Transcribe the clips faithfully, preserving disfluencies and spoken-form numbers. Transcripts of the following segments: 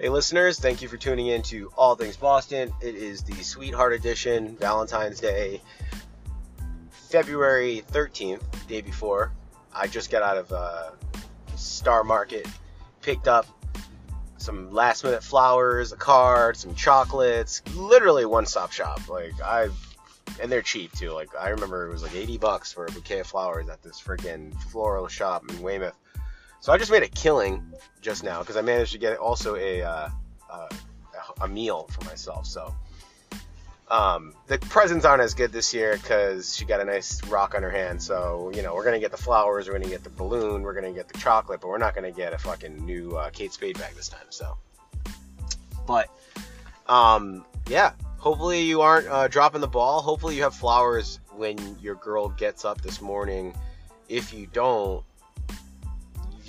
Hey listeners, thank you for tuning in to All Things Boston. It is the Sweetheart Edition, Valentine's Day, February thirteenth, day before. I just got out of uh, Star Market, picked up some last minute flowers, a card, some chocolates, literally one-stop shop. Like I've, and they're cheap too. Like I remember it was like eighty bucks for a bouquet of flowers at this freaking floral shop in Weymouth. So I just made a killing just now because I managed to get also a uh, uh, a meal for myself. So um, the presents aren't as good this year because she got a nice rock on her hand. So, you know, we're going to get the flowers, we're going to get the balloon, we're going to get the chocolate, but we're not going to get a fucking new uh, Kate Spade bag this time. So, but um, yeah, hopefully you aren't uh, dropping the ball. Hopefully you have flowers when your girl gets up this morning. If you don't,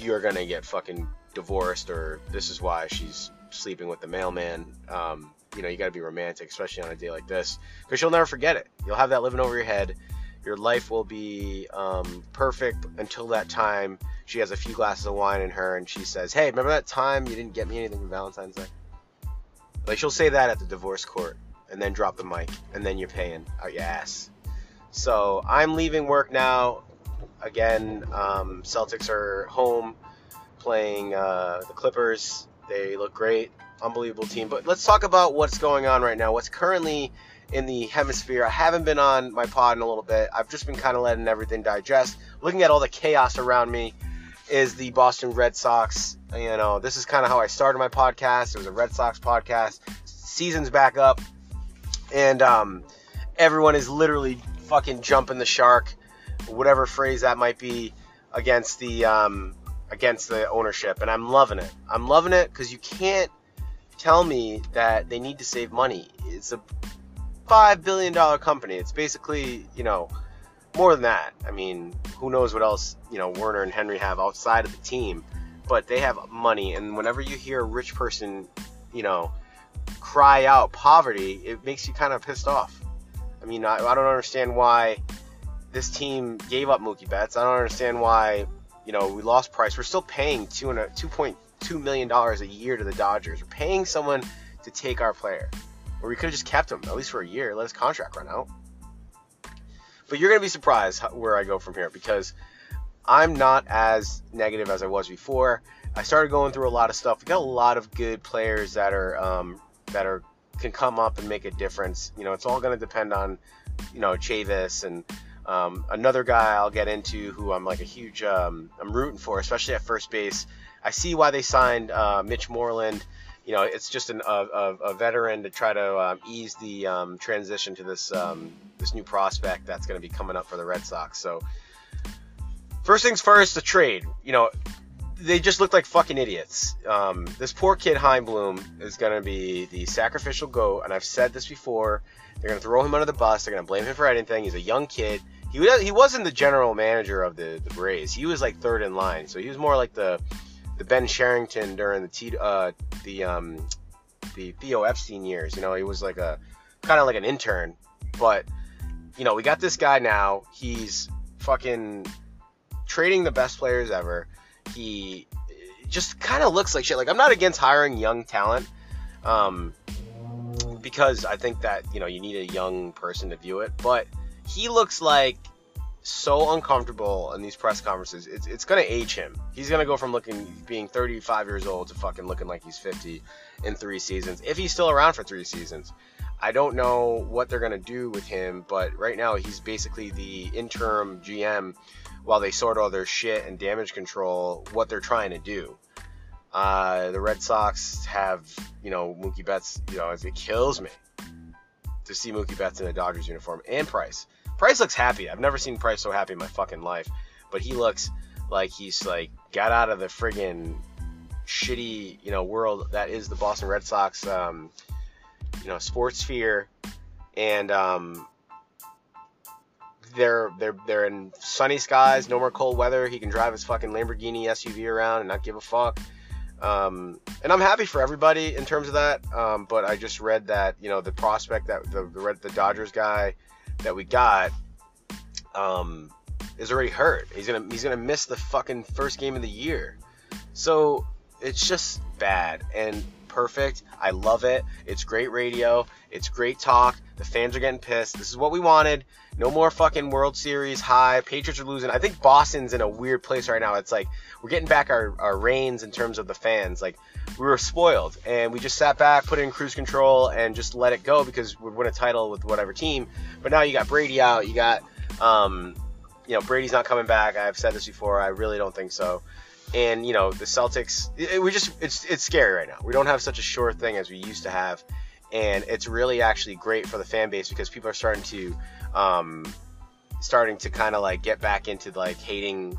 you're gonna get fucking divorced, or this is why she's sleeping with the mailman. Um, you know, you gotta be romantic, especially on a day like this, because you'll never forget it. You'll have that living over your head. Your life will be um, perfect until that time she has a few glasses of wine in her, and she says, "Hey, remember that time you didn't get me anything for Valentine's Day?" Like, she'll say that at the divorce court, and then drop the mic, and then you're paying out your ass. So I'm leaving work now. Again, um, Celtics are home playing uh, the Clippers. They look great. Unbelievable team. But let's talk about what's going on right now, what's currently in the hemisphere. I haven't been on my pod in a little bit. I've just been kind of letting everything digest. Looking at all the chaos around me is the Boston Red Sox. You know, this is kind of how I started my podcast. It was a Red Sox podcast. Season's back up. And um, everyone is literally fucking jumping the shark, whatever phrase that might be, against the um, against the ownership. And I'm loving it. I'm loving it because you can't tell me that they need to save money. It's a five billion dollars company. It's basically, you know, more than that. I mean, who knows what else, you know, Werner and Henry have outside of the team. But they have money. And whenever you hear a rich person, you know, cry out poverty, it makes you kind of pissed off. I mean, I, I don't understand why this team gave up Mookie Betts. I don't understand why, you know, we lost Price. We're still paying two and a two point two million dollars a year to the Dodgers. We're paying someone to take our player. Or we could have just kept him, at least for a year. Let his contract run out. But you're going to be surprised how, where I go from here, because I'm not as negative as I was before. I started going through a lot of stuff. We got a lot of good players that are um, that are can come up and make a difference. You know, it's all going to depend on, you know, Chavis and Um, another guy I'll get into who I'm like a huge, um, I'm rooting for, especially at first base. I see why they signed uh, Mitch Moreland. You know, it's just an, a, a, a veteran to try to um, ease the um, transition to this um, this new prospect that's going to be coming up for the Red Sox. So first things first, the trade. You know, they just look like fucking idiots. Um, this poor kid Heinblum is going to be the sacrificial goat, and I've said this before. They're going to throw him under the bus. They're going to blame him for anything. He's a young kid. He was, he wasn't the general manager of the, the Rays. He was like third in line, so he was more like the the Ben Sherrington during the T, uh, the um, the Theo Epstein years. You know, he was like a kind of like an intern. But you know, we got this guy now. He's fucking trading the best players ever. He just kind of looks like shit. Like, I'm not against hiring young talent, um, because I think that, you know, you need a young person to view it, but he looks like so uncomfortable in these press conferences. It's, it's going to age him. He's going to go from looking, being thirty-five years old to fucking looking like he's fifty in three seasons. If he's still around for three seasons, I don't know what they're going to do with him, but right now he's basically the interim G M while they sort all their shit and damage control what they're trying to do. Uh, the Red Sox have, you know, Mookie Betts. You know, it kills me to see Mookie Betts in a Dodgers uniform, and Price. Price looks happy. I've never seen Price so happy in my fucking life. But he looks like he's, like, got out of the friggin' shitty, you know, world that is the Boston Red Sox, um, you know, sports sphere. And um, they're, they're, they're in sunny skies, no more cold weather. He can drive his fucking Lamborghini S U V around and not give a fuck. Um, and I'm happy for everybody in terms of that. Um, but I just read that, you know, the prospect that the, the, the Dodgers guy that we got um, is already hurt. He's gonna he's gonna miss the fucking first game of the year. So it's just bad. And perfect. I love it. It's great radio. It's great talk. The fans are getting pissed. This is what we wanted. No more fucking World Series high. Patriots are losing. I think Boston's in a weird place right now. It's like we're getting back our, our reins in terms of the fans. Like, we were spoiled, and we just sat back, put in cruise control, and just let it go because we'd win a title with whatever team. But now you got Brady out. You got, um, you know, Brady's not coming back. I've said this before. I really don't think so. And, you know, the Celtics, it, we just, it's it's scary right now. We don't have such a sure thing as we used to have. And it's really actually great for the fan base because people are starting to, um, starting to kind of like get back into like hating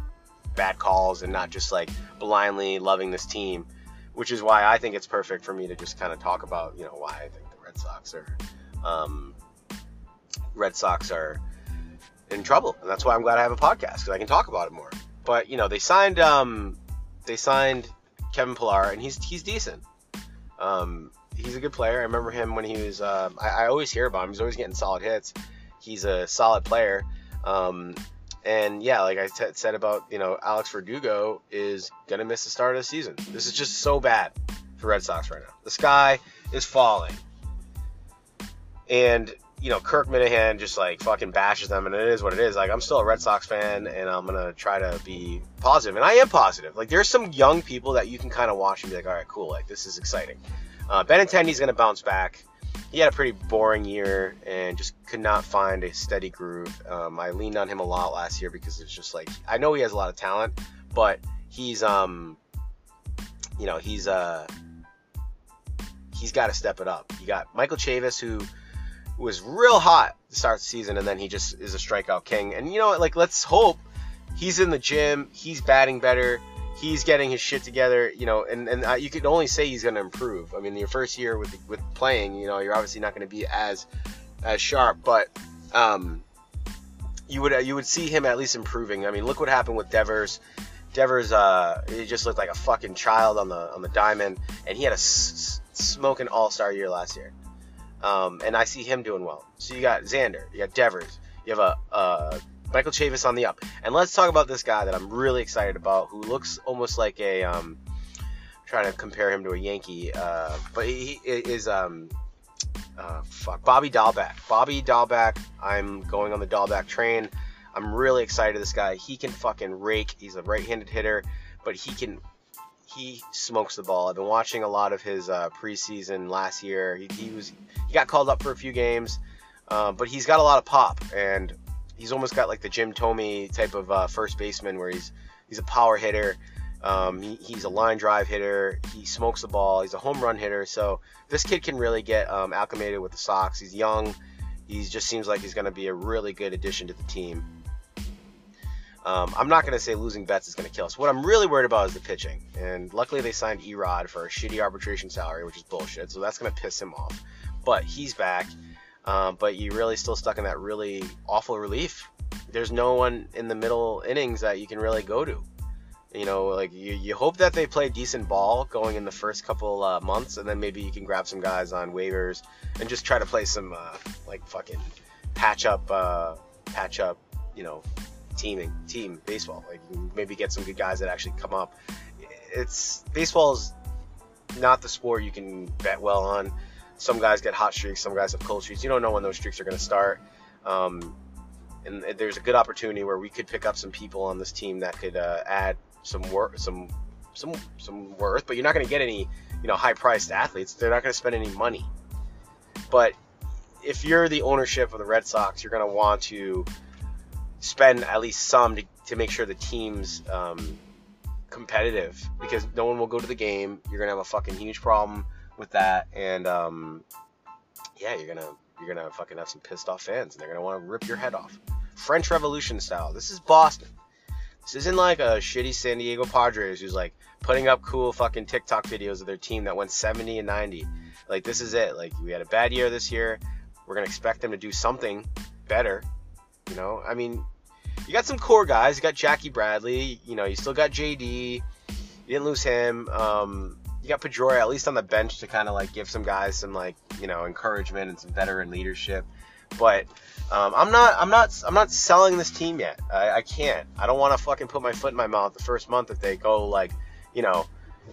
bad calls and not just like blindly loving this team, which is why I think it's perfect for me to just kind of talk about, you know, why I think the Red Sox are, um, Red Sox are in trouble. And that's why I'm glad I have a podcast because I can talk about it more. But, you know, they signed, um, they signed Kevin Pillar, and he's, he's decent. Um, he's a good player. I remember him when he was, um, I, I always hear about him. He's always getting solid hits. He's a solid player. Um, and yeah, like I t- said about, you know, Alex Verdugo is going to miss the start of the season. This is just so bad for Red Sox right now. The sky is falling. And, you know, Kirk Minahan just like fucking bashes them, and it is what it is. Like, I'm still a Red Sox fan, and I'm going to try to be positive, and I am positive. Like, there's some young people that you can kind of watch and be like, all right, cool. Like, this is exciting. Uh, Benintendi's going to bounce back. He had a pretty boring year and just could not find a steady groove. Um, I leaned on him a lot last year because it's just like, I know he has a lot of talent, but he's, um, you know, he's, uh, he's got to step it up. You got Michael Chavis, who was real hot to start the season, and then he just is a strikeout king. And you know what, like, let's hope he's in the gym, he's batting better, he's getting his shit together, you know, and, and uh, you could only say he's going to improve. I mean, your first year with with playing, you know, you're obviously not going to be as as sharp, but um, you would you would see him at least improving. I mean, look what happened with Devers. Devers, uh, he just looked like a fucking child on the on the diamond, and he had a s- smoking all-star year last year. Um, and I see him doing well. So you got Xander, you got Devers, you have a, a Michael Chavis on the up. And let's talk about this guy that I'm really excited about, who looks almost like a, um, I'm trying to compare him to a Yankee, uh, but he is, um, uh, fuck, Bobby Dalbec. Bobby Dalbec, I'm going on the Dalbec train. I'm really excited for this guy. He can fucking rake. He's a right-handed hitter, but he can... He smokes the ball. I've been watching a lot of his uh, preseason last year. He, he was he got called up for a few games, uh, but he's got a lot of pop, and he's almost got like the Jim Thome type of uh, first baseman where he's he's a power hitter. Um, he, he's a line drive hitter. He smokes the ball. He's a home run hitter. So this kid can really get um, acclimated with the Sox. He's young. He just seems like he's going to be a really good addition to the team. Um, I'm not going to say losing Betts is going to kill us. What I'm really worried about is the pitching. And luckily they signed Erod for a shitty arbitration salary, which is bullshit. So that's going to piss him off. But he's back. Um, but you're really still stuck in that really awful relief. There's no one in the middle innings that you can really go to. You know, like you, you hope that they play decent ball going in the first couple uh, months. And then maybe you can grab some guys on waivers and just try to play some uh, like fucking patch up, uh, patch up, you know, teaming team baseball. Like, maybe get some good guys that actually come up. It's baseball is not the sport you can bet well on. Some guys get hot streaks, some guys have cold streaks. You don't know when those streaks are going to start. Um and there's a good opportunity where we could pick up some people on this team that could uh, add some work, some some some worth, but you're not going to get any, you know, high priced athletes. They're not going to spend any money. But if you're the ownership of the Red Sox, you're going to want to spend at least some to, to make sure the team's um, competitive, because no one will go to the game. You're gonna have a fucking huge problem with that, and um, yeah, you're gonna you're gonna fucking have some pissed off fans, and they're gonna want to rip your head off, French Revolution style. This is Boston. This isn't like a shitty San Diego Padres who's like putting up cool fucking TikTok videos of their team that went seventy and ninety. Like, this is it. Like, we had a bad year this year. We're gonna expect them to do something better. You know, I mean, you got some core guys. You got Jackie Bradley. You know, you still got J D. You didn't lose him. Um, you got Pedroia, at least on the bench, to kind of like give some guys some like, you know, encouragement and some veteran leadership. But um, I'm not, I'm not, I'm not selling this team yet. I, I can't. I don't want to fucking put my foot in my mouth the first month if they go like, you know,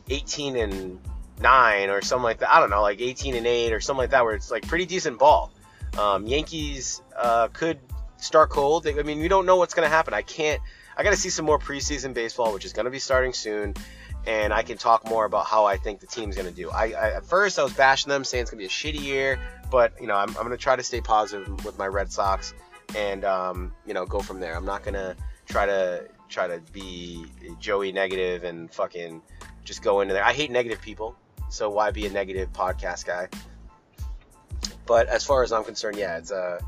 eighteen and nine or something like that. I don't know, like eighteen and eight or something like that, where it's like pretty decent ball. Um, Yankees uh, could start cold. I mean, we don't know what's going to happen. I can't. I got to see some more preseason baseball, which is going to be starting soon, and I can talk more about how I think the team's going to do. I, I at first I was bashing them, saying it's going to be a shitty year, but you know I'm, I'm going to try to stay positive with my Red Sox and um, you know go from there. I'm not going to try to try to be Joey negative and fucking just go into there. I hate negative people, so why be a negative podcast guy? But as far as I'm concerned, yeah, it's uh,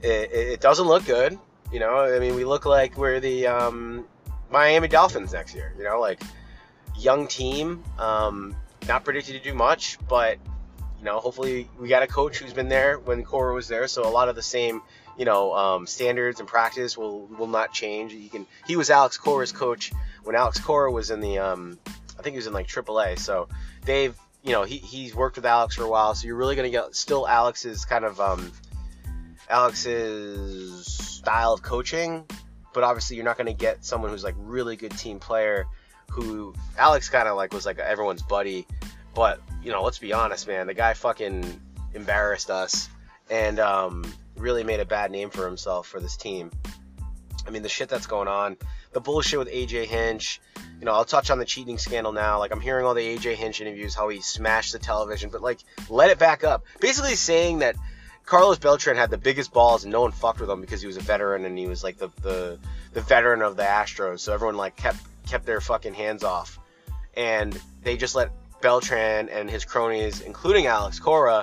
it, it doesn't look good. You know, I mean, we look like we're the um, Miami Dolphins next year. You know, like young team, um, not predicted to do much, but you know, hopefully we got a coach who's been there when Cora was there, so a lot of the same, you know, um, standards and practice will will not change. He can he was Alex Cora's coach when Alex Cora was in the, um, I think he was in like triple A. So they've, you know, he he's worked with Alex for a while, so you're really gonna get still Alex's kind of um, Alex's. style of coaching, but obviously you're not going to get someone who's like really good team player, who Alex kind of like was like everyone's buddy, but you know, let's be honest, man, the guy fucking embarrassed us and um really made a bad name for himself for this team. I mean, the shit that's going on, the bullshit with A J Hinch, you know, I'll touch on the cheating scandal now. Like, I'm hearing all the A J Hinch interviews, how he smashed the television, but like, let it back up. Basically saying that Carlos Beltran had the biggest balls and no one fucked with him because he was a veteran and he was like the, the the veteran of the Astros, so everyone like kept kept their fucking hands off, and they just let Beltran and his cronies, including Alex Cora,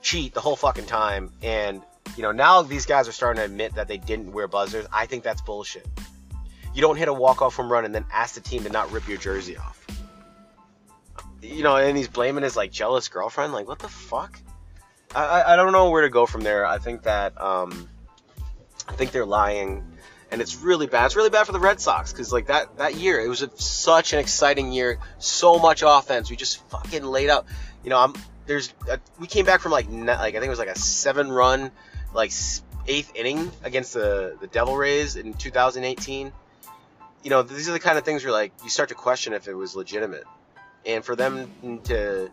cheat the whole fucking time. And you know, now these guys are starting to admit that they didn't wear buzzers. I think that's bullshit. You don't hit a walk-off home run and then ask the team to not rip your jersey off. You know, and he's blaming his like jealous girlfriend. Like, what the fuck? I, I don't know where to go from there. I think that um, I think they're lying, and it's really bad. It's really bad for the Red Sox because like that, that year it was a, such an exciting year. So much offense. We just fucking laid out. You know, I'm there's a, we came back from like like I think it was like a seven run like eighth inning against the the Devil Rays in two thousand eighteen. You know, these are the kind of things where like you start to question if it was legitimate, and for them to.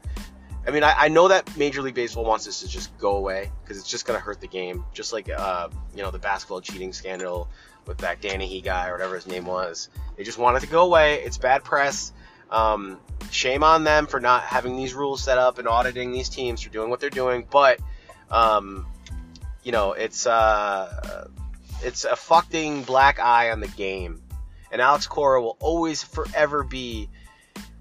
I mean, I, I know that Major League Baseball wants this to just go away because it's just going to hurt the game. Just like, uh, you know, the basketball cheating scandal with that Danahy guy or whatever his name was. They just want it to go away. It's bad press. Um, shame on them for not having these rules set up and auditing these teams for doing what they're doing. But, um, you know, it's, uh, it's a fucking black eye on the game. And Alex Cora will always forever be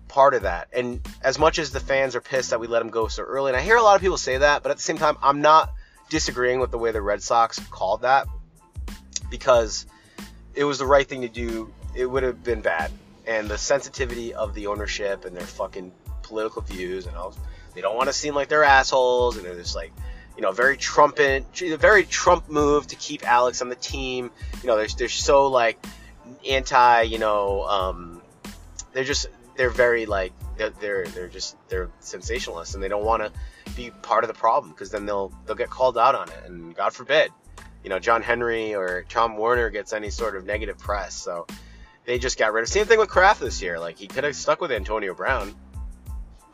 part of that. And as much as the fans are pissed that we let him go so early, and I hear a lot of people say that, but at the same time, I'm not disagreeing with the way the Red Sox called that, because it was the right thing to do. It would have been bad, and the sensitivity of the ownership and their fucking political views, and all, they don't want to seem like they're assholes, and they're just like, you know, very Trumpant, very Trump move to keep Alex on the team. You know, they're, they're so like anti, you know, um, they're just They're very like they're, they're they're just they're sensationalists, and they don't want to be part of the problem because then they'll they'll get called out on it, and God forbid, you know, John Henry or Tom Werner gets any sort of negative press. So they just got rid of. Same thing with Kraft this year. Like, he could have stuck with Antonio Brown,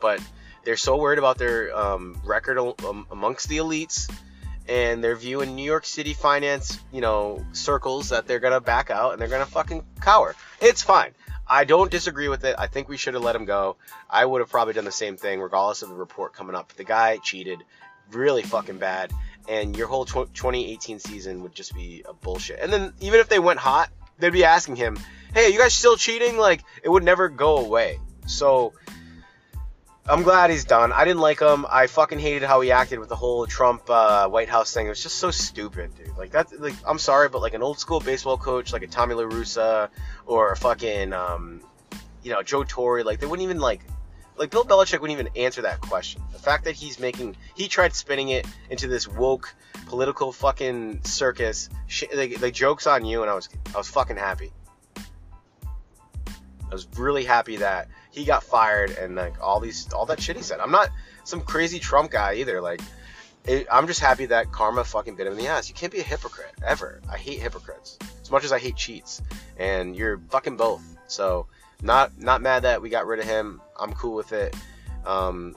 but they're so worried about their um, record um, amongst the elites and their view in New York City finance, you know, circles, that they're gonna back out and they're gonna fucking cower. It's fine. I don't disagree with it. I think we should have let him go. I would have probably done the same thing regardless of the report coming up. The guy cheated really fucking bad, and your whole tw- twenty eighteen season would just be a bullshit. And then even if they went hot, they'd be asking him, hey, you guys still cheating? Like, it would never go away. So I'm glad he's done. I didn't like him. I fucking hated how he acted with the whole Trump uh, White House thing. It was just so stupid, dude. Like, that's, like, I'm sorry, but like an old school baseball coach, like a Tommy La Russa or a fucking, um, you know, Joe Torre, like they wouldn't even like, like Bill Belichick wouldn't even answer that question. The fact that he's making, he tried spinning it into this woke political fucking circus. Shit, like, like joke's on you, and I was, I was fucking happy. I was really happy that he got fired, and like all these, all that shit he said. I'm not some crazy Trump guy either. Like, it, I'm just happy that karma fucking bit him in the ass. You can't be a hypocrite ever. I hate hypocrites as much as I hate cheats, and you're fucking both. So not, not mad that we got rid of him. I'm cool with it. Um,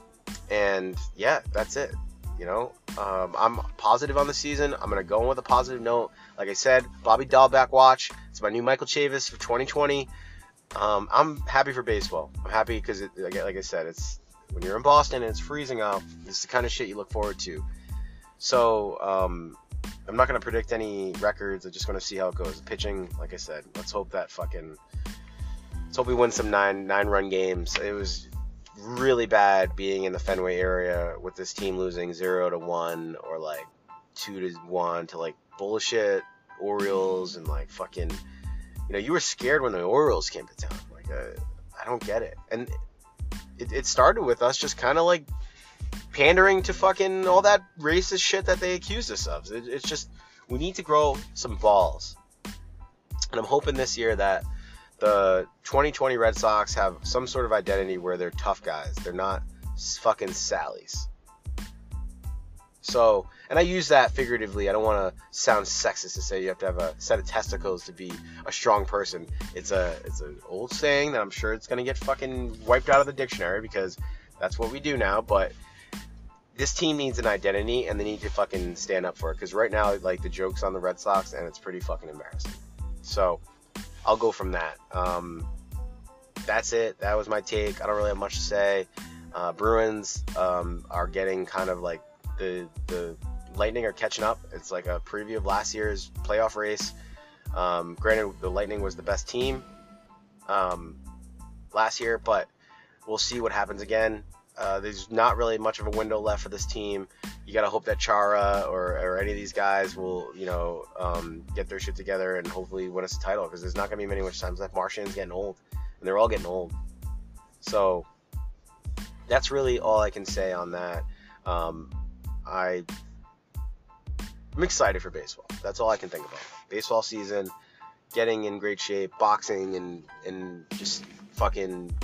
and yeah, that's it. You know, um, I'm positive on the season. I'm going to go in with a positive note. Like I said, Bobby Dalbec watch. It's my new Michael Chavis for twenty twenty. Um, I'm happy for baseball. I'm happy because, like I said, it's when you're in Boston and it's freezing out, this is the kind of shit you look forward to. So um, I'm not going to predict any records. I'm just going to see how it goes. Pitching, like I said, let's hope that fucking... Let's hope we win some nine, nine-run games. It was... really bad being in the Fenway area with this team losing zero to one or like two to one to like bullshit Orioles and like fucking, you know, you were scared when the Orioles came to town. Like, uh, I don't get it. And it, it started with us just kind of like pandering to fucking all that racist shit that they accused us of. It, it's just, we need to grow some balls. And I'm hoping this year that the twenty twenty Red Sox have some sort of identity where they're tough guys. They're not fucking Sallies. So, and I use that figuratively. I don't want to sound sexist to say you have to have a set of testicles to be a strong person. It's a it's an old saying that I'm sure it's going to get fucking wiped out of the dictionary because that's what we do now. But this team needs an identity and they need to fucking stand up for it. Because right now, like, the joke's on the Red Sox and it's pretty fucking embarrassing. So... I'll go from that. Um, that's it. That was my take. I don't really have much to say. Uh, Bruins um, are getting kind of like the the Lightning are catching up. It's like a preview of last year's playoff race. Um, granted, the Lightning was the best team um, last year, but we'll see what happens again. Uh, there's not really much of a window left for this team. You got to hope that Chara or, or any of these guys will, you know, um, get their shit together and hopefully win us a title because there's not going to be many much times left. Marchand's getting old, and they're all getting old. So that's really all I can say on that. Um, I, I'm excited for baseball. That's all I can think about. Baseball season, getting in great shape, boxing, and and just fucking...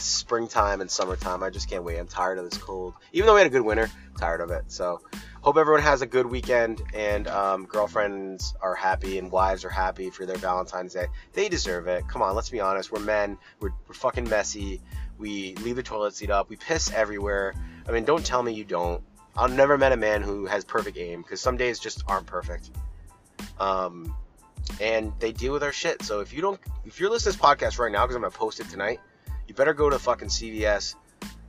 springtime and summertime. I just can't wait. I'm tired of this cold. Even though we had a good winter, I'm tired of it. So hope everyone has a good weekend and um, girlfriends are happy and wives are happy for their Valentine's Day. They deserve it. Come on, let's be honest. We're men. We're, we're fucking messy. We leave the toilet seat up. We piss everywhere. I mean, don't tell me you don't. I've never met a man who has perfect aim because some days just aren't perfect. Um, and they deal with our shit. So if you don't, if you're listening to this podcast right now, because I'm going to post it tonight, you better go to fucking C V S,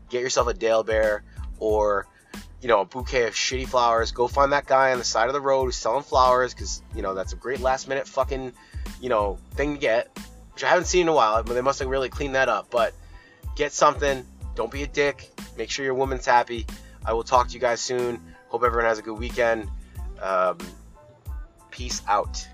get yourself a Dale Bear or, you know, a bouquet of shitty flowers. Go find that guy on the side of the road who's selling flowers because, you know, that's a great last minute fucking, you know, thing to get, which I haven't seen in a while. They must have really cleaned that up. But get something. Don't be a dick. Make sure your woman's happy. I will talk to you guys soon. Hope everyone has a good weekend. Um, peace out.